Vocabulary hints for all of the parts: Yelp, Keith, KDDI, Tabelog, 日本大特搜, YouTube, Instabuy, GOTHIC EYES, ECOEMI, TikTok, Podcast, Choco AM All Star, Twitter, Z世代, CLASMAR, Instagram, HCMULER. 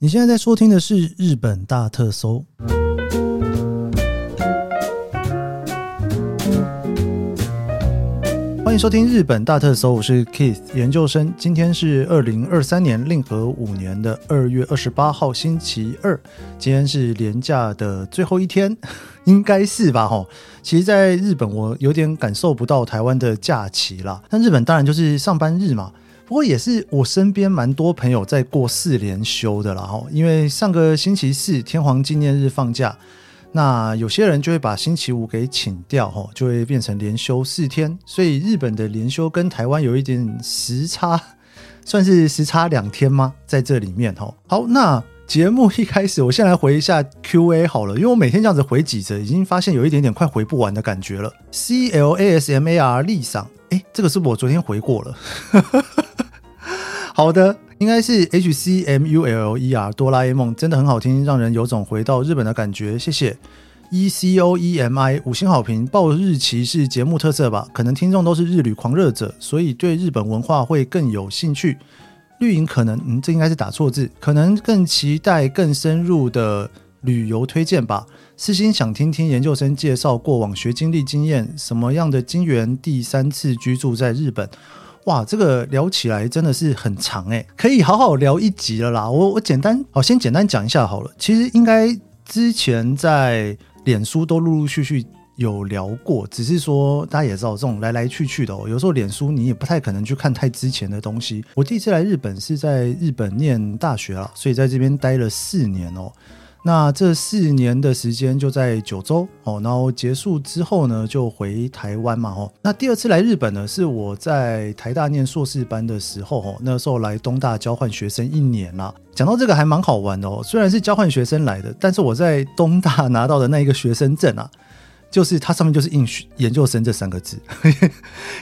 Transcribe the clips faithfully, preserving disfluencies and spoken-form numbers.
你现在在收听的是日本大特搜。欢迎收听日本大特搜，我是 Keith 研究生。今天是二零二三年令和五年的二月二十八号星期二，今天是连假的最后一天，应该是吧齁。其实在日本我有点感受不到台湾的假期啦，但日本当然就是上班日嘛。不过也是我身边蛮多朋友在过四连休的啦，因为上个星期四天皇纪念日放假，那有些人就会把星期五给请掉，就会变成连休四天，所以日本的连休跟台湾有一点时差，算是时差两天吗？在这里面。好，那节目一开始我先来回一下 Q A 好了，因为我每天这样子回几则已经发现有一点点快回不完的感觉了。 C L A S M A R 立赏，诶，这个是我昨天回过了好的，应该是 H C M U L E R 哆啦 A 梦，真的很好听，让人有种回到日本的感觉，谢谢。 E C O E M I 五星好评，报日期是节目特色吧，可能听众都是日旅狂热者，所以对日本文化会更有兴趣。绿营可能、嗯、这应该是打错字，可能更期待更深入的旅游推荐吧。私心想听听研究生介绍过往学经历经验，什么样的经缘第三次居住在日本。哇，这个聊起来真的是很长耶，可以好好聊一集了啦。 我, 我简单好先简单讲一下好了。其实应该之前在脸书都陆陆续续有聊过，只是说大家也知道这种来来去去的、哦、有时候脸书你也不太可能去看太之前的东西。我第一次来日本是在日本念大学啦，所以在这边待了四年哦。那这四年的时间就在九州、哦、然后结束之后呢就回台湾嘛、哦、那第二次来日本呢是我在台大念硕士班的时候、哦、那时候来东大交换学生一年啦。讲到这个还蛮好玩的、哦、虽然是交换学生来的，但是我在东大拿到的那一个学生证啊，就是它上面就是印研究生这三个字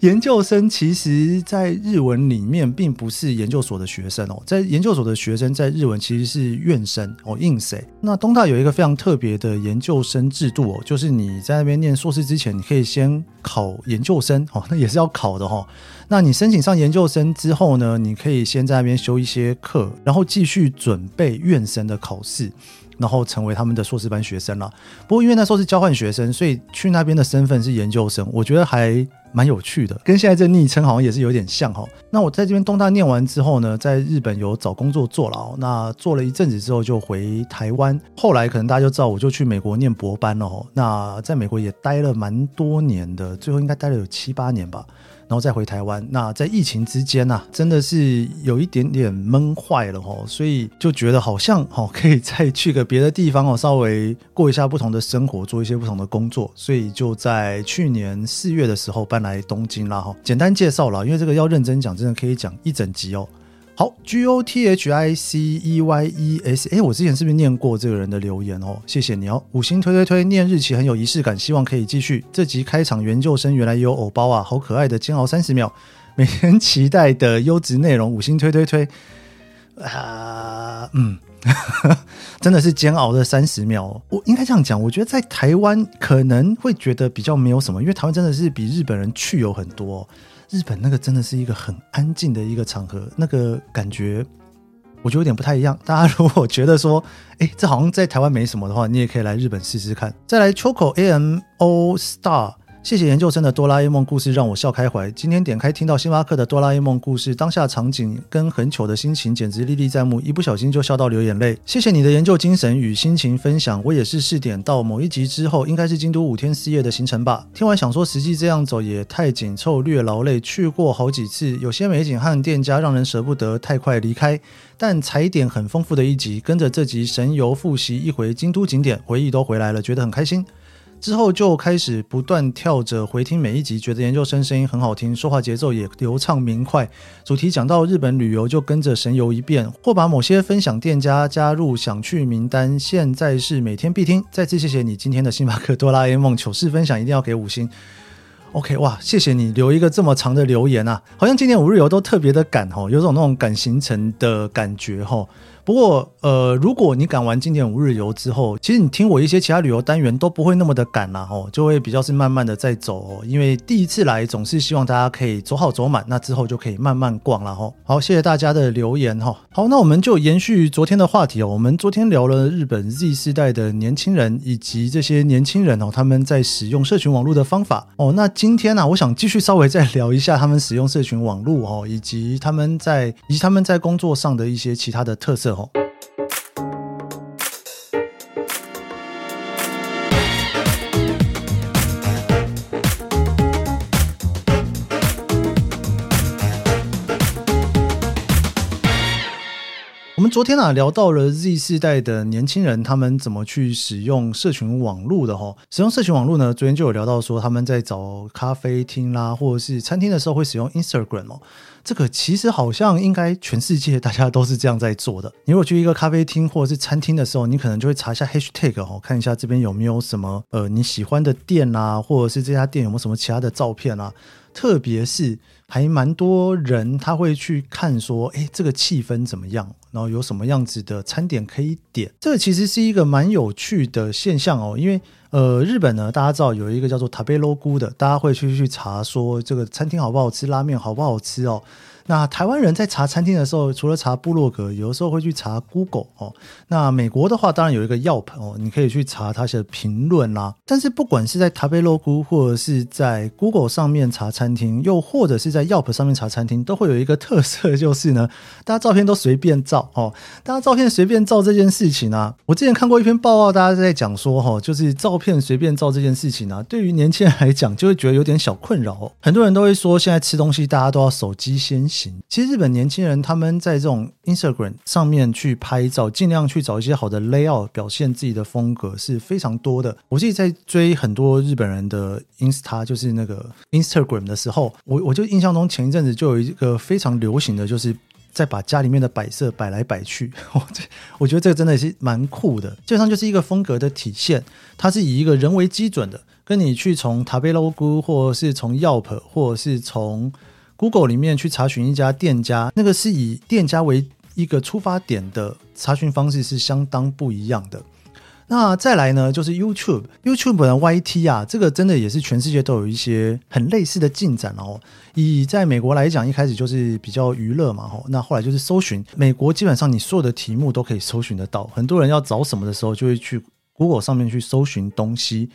研究生其实在日文里面并不是研究所的学生哦，在研究所的学生在日文其实是院生哦，应谁。那东大有一个非常特别的研究生制度哦，就是你在那边念硕士之前你可以先考研究生哦，那也是要考的哦。那你申请上研究生之后呢，你可以先在那边修一些课，然后继续准备院生的考试，然后成为他们的硕士班学生啦。不过因为那时候是交换学生，所以去那边的身份是研究生，我觉得还蛮有趣的，跟现在这昵称好像也是有点像、哦、那我在这边东大念完之后呢，在日本有找工作做了、哦、那做了一阵子之后就回台湾，后来可能大家就知道我就去美国念博班了、哦、那在美国也待了蛮多年的，最后应该待了有七八年吧，然后再回台湾。那在疫情之间啊，真的是有一点点闷坏了、哦、所以就觉得好像、哦、可以再去个别的地方、哦、稍微过一下不同的生活，做一些不同的工作，所以就在去年四月的时候搬来东京啦。简单介绍啦，因为这个要认真讲真的可以讲一整集哦。好， G O T H I C E Y E S， 诶，我之前是不是念过这个人的留言哦？谢谢你哦。五星推推推，念日期很有仪式感，希望可以继续。这集开场研究生原来也有偶包啊，好可爱的煎熬三十秒，每天期待的优质内容，五星推推推啊、呃，嗯真的是煎熬的三十秒、哦、我应该这样讲，我觉得在台湾可能会觉得比较没有什么，因为台湾真的是比日本人去有很多、哦、日本那个真的是一个很安静的一个场合，那个感觉我觉得有点不太一样。大家如果觉得说诶这好像在台湾没什么的话，你也可以来日本试试看。再来 Choco A M All Star， 谢谢研究生的哆啦 A 梦故事让我笑开怀，今天点开听到星巴克的哆啦 A 梦故事，当下场景跟很糗的心情简直历历在目，一不小心就笑到流眼泪，谢谢你的研究精神与心情分享。我也是试点到某一集之后，应该是京都五天四夜的行程吧，听完想说实际这样走也太紧凑略劳累，去过好几次，有些美景和店家让人舍不得太快离开，但踩点很丰富的一集，跟着这集神游复习一回京都景点，回忆都回来了，觉得很开心。之后就开始不断跳着回听每一集，觉得研究生声音很好听，说话节奏也流畅明快，主题讲到日本旅游就跟着神游一遍，或把某些分享店家加入想去名单，现在是每天必听。再次谢谢你今天的星巴克哆啦 A 梦糗事分享，一定要给五星。 OK， 哇，谢谢你留一个这么长的留言啊，好像今年五日游都特别的赶，有种那种赶行程的感觉。不过呃，如果你赶完经典五日游之后，其实你听我一些其他旅游单元都不会那么的赶啦、哦、就会比较是慢慢的在走、哦、因为第一次来总是希望大家可以走好走满，那之后就可以慢慢逛啦、哦、好，谢谢大家的留言、哦、好，那我们就延续昨天的话题、哦、我们昨天聊了日本 Z 世代的年轻人以及这些年轻人、哦、他们在使用社群网络的方法、哦、那今天、啊、我想继续稍微再聊一下他们使用社群网络、哦、以及他们在以及他们在工作上的一些其他的特色、哦。我们昨天、啊、聊到了 Z 世代的年轻人他们怎么去使用社群网络的、哦、使用社群网络呢，昨天就有聊到说他们在找咖啡厅啦或者是餐厅的时候会使用 Instagram、哦、这个其实好像应该全世界大家都是这样在做的。你如果去一个咖啡厅或者是餐厅的时候，你可能就会查一下 hashtag、哦、看一下这边有没有什么呃你喜欢的店啦、啊、或者是这家店有没有什么其他的照片啦、啊。特别是还蛮多人他会去看说诶这个气氛怎么样，然后有什么样子的餐点可以点，这个其实是一个蛮有趣的现象哦。因为呃，日本呢大家知道有一个叫做 Tabelog 的，大家会去去查说这个餐厅好不好吃，拉面好不好吃哦。那台湾人在查餐厅的时候除了查部落格，有的时候会去查 Google、哦、那美国的话当然有一个 Yelp、哦、你可以去查它的评论啦。但是不管是在 Tabelog 或者是在 Google 上面查餐厅，又或者是在 Yelp 上面查餐厅，都会有一个特色，就是呢大家照片都随便照、哦、大家照片随便照这件事情啊，我之前看过一篇报告，大家在讲说、哦、就是照片随便照这件事情啊，对于年轻人来讲就会觉得有点小困扰、哦、很多人都会说现在吃东西大家都要手机先行。其实日本年轻人他们在这种 Instagram 上面去拍照，尽量去找一些好的 layout 表现自己的风格是非常多的。我自己在追很多日本人的 Insta 就是那个 Instagram 的时候， 我, 我就印象中前一阵子就有一个非常流行的，就是再把家里面的摆设摆来摆去我觉得这个真的是蛮酷的，基本上就是一个风格的体现，它是以一个人为基准的，跟你去从 Tabelog 或者是从 Yelp 或者是从Google 里面去查询一家店家，那个是以店家为一个出发点的查询方式是相当不一样的。那再来呢就是 YouTube YouTube 的 Y T 啊，这个真的也是全世界都有一些很类似的进展哦。以在美国来讲，一开始就是比较娱乐嘛、哦、那后来就是搜寻，美国基本上你所有的题目都可以搜寻得到，很多人要找什么的时候就会去 Google 上面去搜寻东西。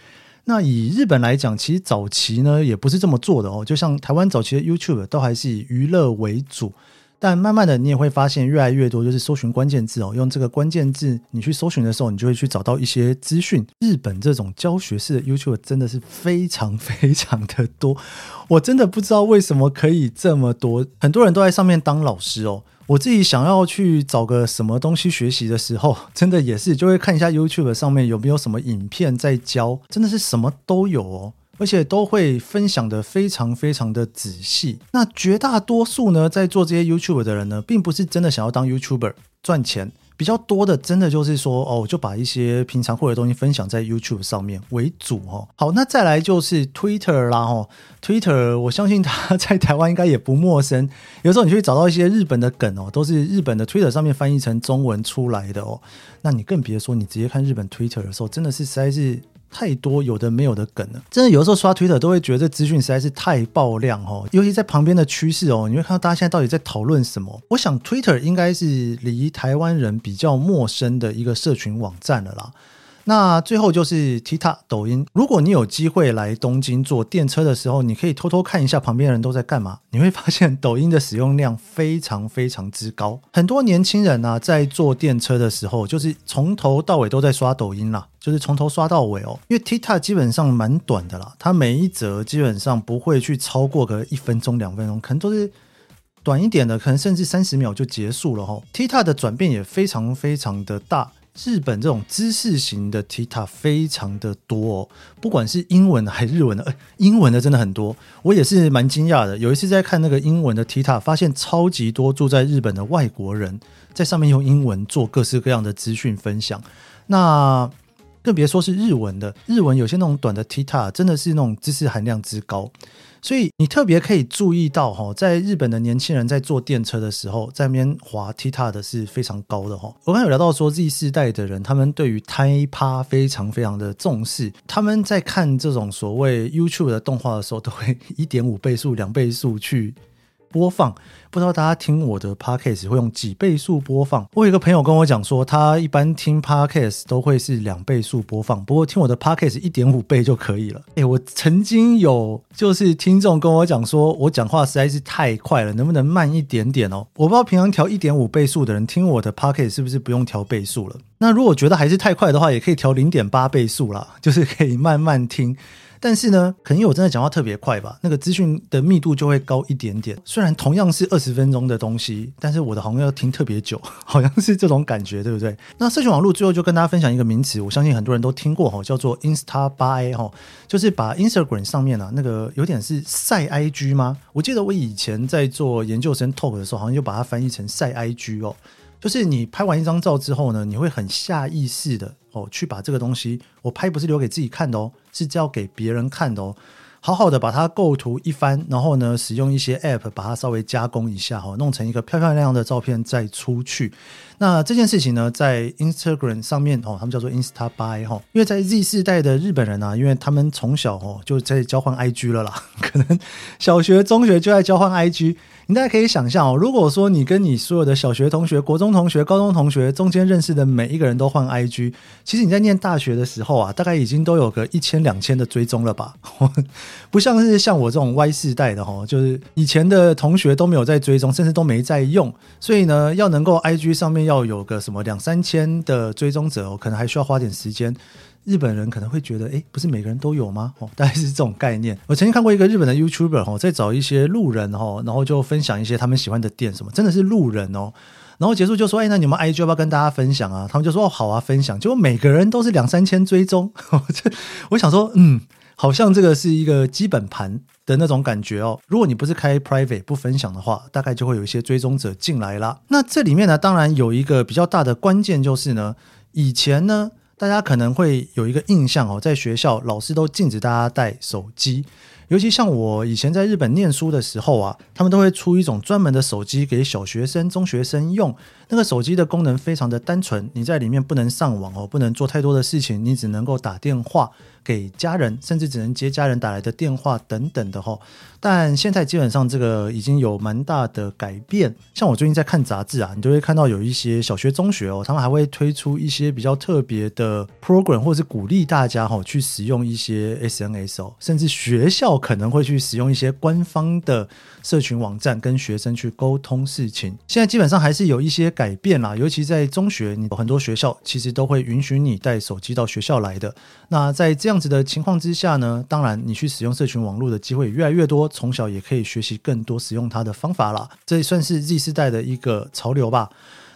那以日本来讲，其实早期呢也不是这么做的哦，就像台湾早期的 YouTube 都还是以娱乐为主，但慢慢的你也会发现越来越多就是搜寻关键字哦，用这个关键字你去搜寻的时候，你就会去找到一些资讯。日本这种教学式的 YouTube 真的是非常非常的多，我真的不知道为什么可以这么多，很多人都在上面当老师哦。我自己想要去找个什么东西学习的时候，真的也是就会看一下 YouTube 上面有没有什么影片在教，真的是什么都有哦，而且都会分享的非常非常的仔细。那绝大多数呢在做这些 YouTuber 的人呢，并不是真的想要当 YouTuber 赚钱，比较多的真的就是说哦，就把一些平常会的东西分享在 YouTube 上面为主、哦、好，那再来就是 Twitter 啦、哦、Twitter 我相信它在台湾应该也不陌生，有时候你去找到一些日本的梗哦，都是日本的 Twitter 上面翻译成中文出来的哦。那你更别说你直接看日本 Twitter 的时候，真的是实在是太多有的没有的梗了，真的有的时候刷 Twitter 都会觉得这资讯实在是太爆量、哦、尤其在旁边的趋势哦，你会看到大家现在到底在讨论什么。我想 Twitter 应该是离台湾人比较陌生的一个社群网站了啦。那最后就是 TikTok 抖音，如果你有机会来东京坐电车的时候，你可以偷偷看一下旁边的人都在干嘛，你会发现抖音的使用量非常非常之高。很多年轻人啊在坐电车的时候，就是从头到尾都在刷抖音啦，就是从头刷到尾哦。因为 TikTok 基本上蛮短的啦，它每一则基本上不会去超过个一分钟两分钟，可能都是短一点的，可能甚至三十秒就结束了、哦、TikTok 的转变也非常非常的大，日本这种知识型的 TikTok 非常的多、哦、不管是英文的还是日文的、呃、英文的真的很多，我也是蛮惊讶的。有一次在看那个英文的 TikTok， 发现超级多住在日本的外国人在上面用英文做各式各样的资讯分享。那更别说是日文的，日文有些那种短的 T I T A 真的是那种知识含量之高，所以你特别可以注意到在日本的年轻人在坐电车的时候在那边滑 T I T A 的是非常高的。我刚才有聊到说 Z 世代的人他们对于 T I P A 非常非常的重视，他们在看这种所谓 YouTube 的动画的时候都会 一点五 倍速两倍速去播放，不知道大家听我的 podcast 会用几倍速播放。我有一个朋友跟我讲说他一般听 podcast 都会是两倍速播放，不过听我的 podcast 一点五 倍就可以了。欸，我曾经有就是听众跟我讲说我讲话实在是太快了，能不能慢一点点哦？我不知道平常调 一点五 倍速的人听我的 podcast 是不是不用调倍速了，那如果觉得还是太快的话也可以调 零点八 倍速啦，就是可以慢慢听。但是呢，可能我真的讲话特别快吧，那个资讯的密度就会高一点点。虽然同样是二十分钟的东西，但是我的好像要听特别久，好像是这种感觉，对不对？那社群网络最后就跟大家分享一个名词，我相信很多人都听过，叫做 Instabuy， 就是把 Instagram 上面啊那个有点是晒 I G 吗？我记得我以前在做研究生 talk 的时候，好像就把它翻译成晒 I G 哦。就是你拍完一张照之后呢，你会很下意识的哦，去把这个东西，我拍不是留给自己看的哦，是要给别人看的哦，好好的把它构图一番，然后呢，使用一些 app 把它稍微加工一下哦，弄成一个漂漂亮亮的照片再出去。那这件事情呢，在 Instagram 上面哦，他们叫做 Instabuy 哦，因为在 Z 世代的日本人啊，因为他们从小哦就在交换 I G 了啦，可能小学、中学就在交换 I G。你大家可以想象哦，如果说你跟你所有的小学同学、国中同学、高中同学中间认识的每一个人都换 I G， 其实你在念大学的时候啊，大概已经都有个一千两千的追踪了吧。不像是像我这种 Y 世代的哦，就是以前的同学都没有在追踪，甚至都没在用，所以呢，要能够 I G 上面要有个什么两三千的追踪者哦，可能还需要花点时间。日本人可能会觉得诶不是每个人都有吗、哦、大概是这种概念。我曾经看过一个日本的 YouTuber、哦、在找一些路人、哦、然后就分享一些他们喜欢的店什么，真的是路人哦。然后结束就说诶那你们 I G 要不要跟大家分享啊，他们就说、哦、好啊分享，结果每个人都是两三千追踪我想说嗯好像这个是一个基本盘的那种感觉哦。如果你不是开 private 不分享的话，大概就会有一些追踪者进来啦。那这里面呢，当然有一个比较大的关键就是呢，以前呢大家可能会有一个印象哦，在学校老师都禁止大家带手机，尤其像我以前在日本念书的时候啊，他们都会出一种专门的手机给小学生、中学生用。那个手机的功能非常的单纯，你在里面不能上网哦，不能做太多的事情，你只能够打电话给家人，甚至只能接家人打来的电话等等的哦。但现在基本上这个已经有蛮大的改变，像我最近在看杂志啊，你就会看到有一些小学、中学哦，他们还会推出一些比较特别的 program， 或是鼓励大家哦去使用一些 S N S 哦，甚至学校可能会去使用一些官方的社群网站跟学生去沟通事情。现在基本上还是有一些改变啦，尤其在中学，你很多学校其实都会允许你带手机到学校来的。那在这样这样子的情况之下呢，当然你去使用社群网络的机会越来越多，从小也可以学习更多使用它的方法啦，这算是 Z 世代的一个潮流吧。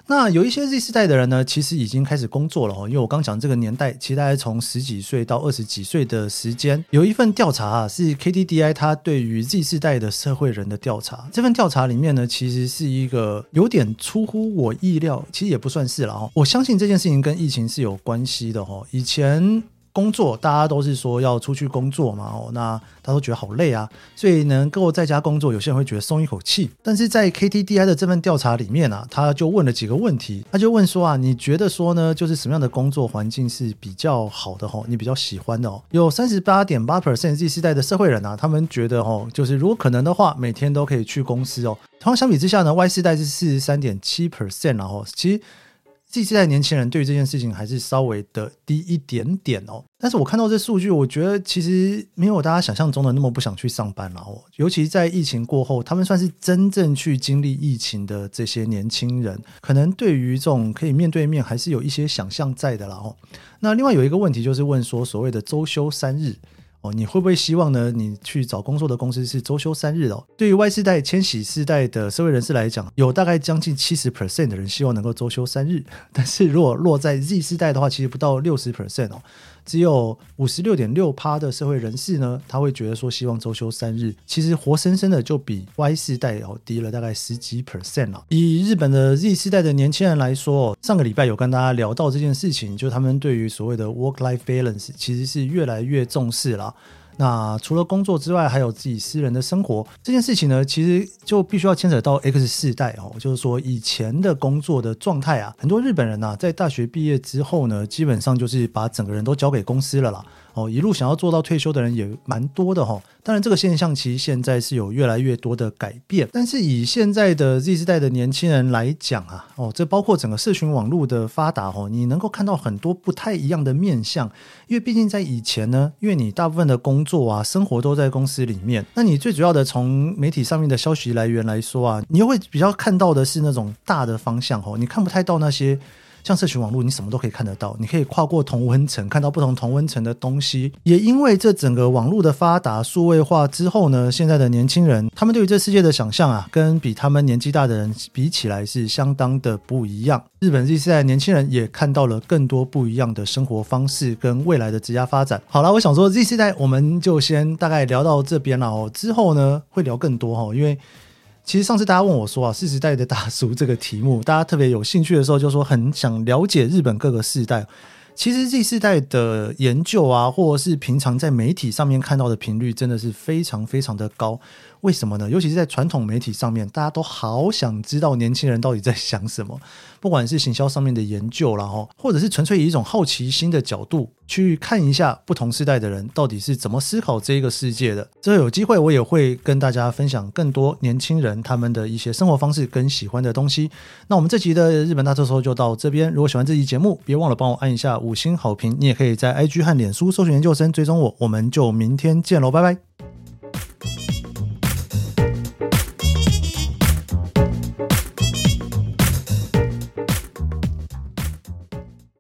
那有一些 Z 世代的人呢，其实已经开始工作了，因为我刚讲这个年代其实大概从十几岁到二十几岁的时间。有一份调查啊，是 K D D I 他对于 Z 世代的社会人的调查，这份调查里面呢，其实是一个有点出乎我意料，其实也不算是啦，我相信这件事情跟疫情是有关系的。以前工作大家都是说要出去工作嘛、哦、那大家都觉得好累啊，所以能够在家工作有些人会觉得松一口气。但是在 K D D I 的这份调查里面啊，他就问了几个问题，他就问说啊，你觉得说呢就是什么样的工作环境是比较好的、哦、你比较喜欢的、哦、有 百分之三十八点八 Z 世代的社会人啊，他们觉得、哦、就是如果可能的话每天都可以去公司哦。同样相比之下呢， Y 世代是 百分之四十三点七、啊哦、其实Z 世代年轻人对于这件事情还是稍微的低一点点哦，但是我看到这数据，我觉得其实没有大家想象中的那么不想去上班啦哦。尤其在疫情过后，他们算是真正去经历疫情的这些年轻人，可能对于这种可以面对面还是有一些想象在的啦哦。那另外有一个问题就是问说，所谓的周休三日哦，你会不会希望呢？你去找工作的公司是周休三日哦。对于 Y 世代、千禧世代的社会人士来讲，有大概将近 百分之七十 的人希望能够周休三日，但是如果落在 Z 世代的话，其实不到 百分之六十 哦。只有 百分之五十六点六 的社会人士呢，他会觉得说希望周休三日，其实活生生的就比 Y 世代、哦、低了大概百分之十几、啊、以日本的 Z 世代的年轻人来说，上个礼拜有跟大家聊到这件事情，就他们对于所谓的 work-life balance 其实是越来越重视了。那除了工作之外还有自己私人的生活这件事情呢，其实就必须要牵扯到 X 世代、哦、就是说以前的工作的状态啊，很多日本人啊在大学毕业之后呢，基本上就是把整个人都交给公司了啦、哦、一路想要做到退休的人也蛮多的、哦、当然这个现象其实现在是有越来越多的改变，但是以现在的 Z 世代的年轻人来讲啊，哦，这包括整个社群网络的发达、哦、你能够看到很多不太一样的面向，因为毕竟在以前呢，因为你大部分的工作做啊，生活都在公司里面，那你最主要的从媒体上面的消息来源来说啊，你会比较看到的是那种大的方向、哦、你看不太到那些像社群网络你什么都可以看得到，你可以跨过同温层看到不同同温层的东西，也因为这整个网络的发达数位化之后呢，现在的年轻人他们对于这世界的想象啊，跟比他们年纪大的人比起来是相当的不一样。日本 Z 世代年轻人也看到了更多不一样的生活方式跟未来的职业发展。好啦，我想说 Z 世代我们就先大概聊到这边啦、哦、之后呢会聊更多、哦、因为其实上次大家问我说啊，四十代的大叔这个题目大家特别有兴趣的时候，就说很想了解日本各个世代。其实 Z 世代的研究啊，或者是平常在媒体上面看到的频率真的是非常非常的高，为什么呢？尤其是在传统媒体上面，大家都好想知道年轻人到底在想什么，不管是行销上面的研究啦，或者是纯粹以一种好奇心的角度去看一下不同世代的人到底是怎么思考这个世界的。之后有机会我也会跟大家分享更多年轻人他们的一些生活方式跟喜欢的东西。那我们这集的日本大特搜就到这边，如果喜欢这集节目别忘了帮我按一下五星好评，你也可以在 I G 和脸书搜寻研究生追踪我，我们就明天见喽，拜拜。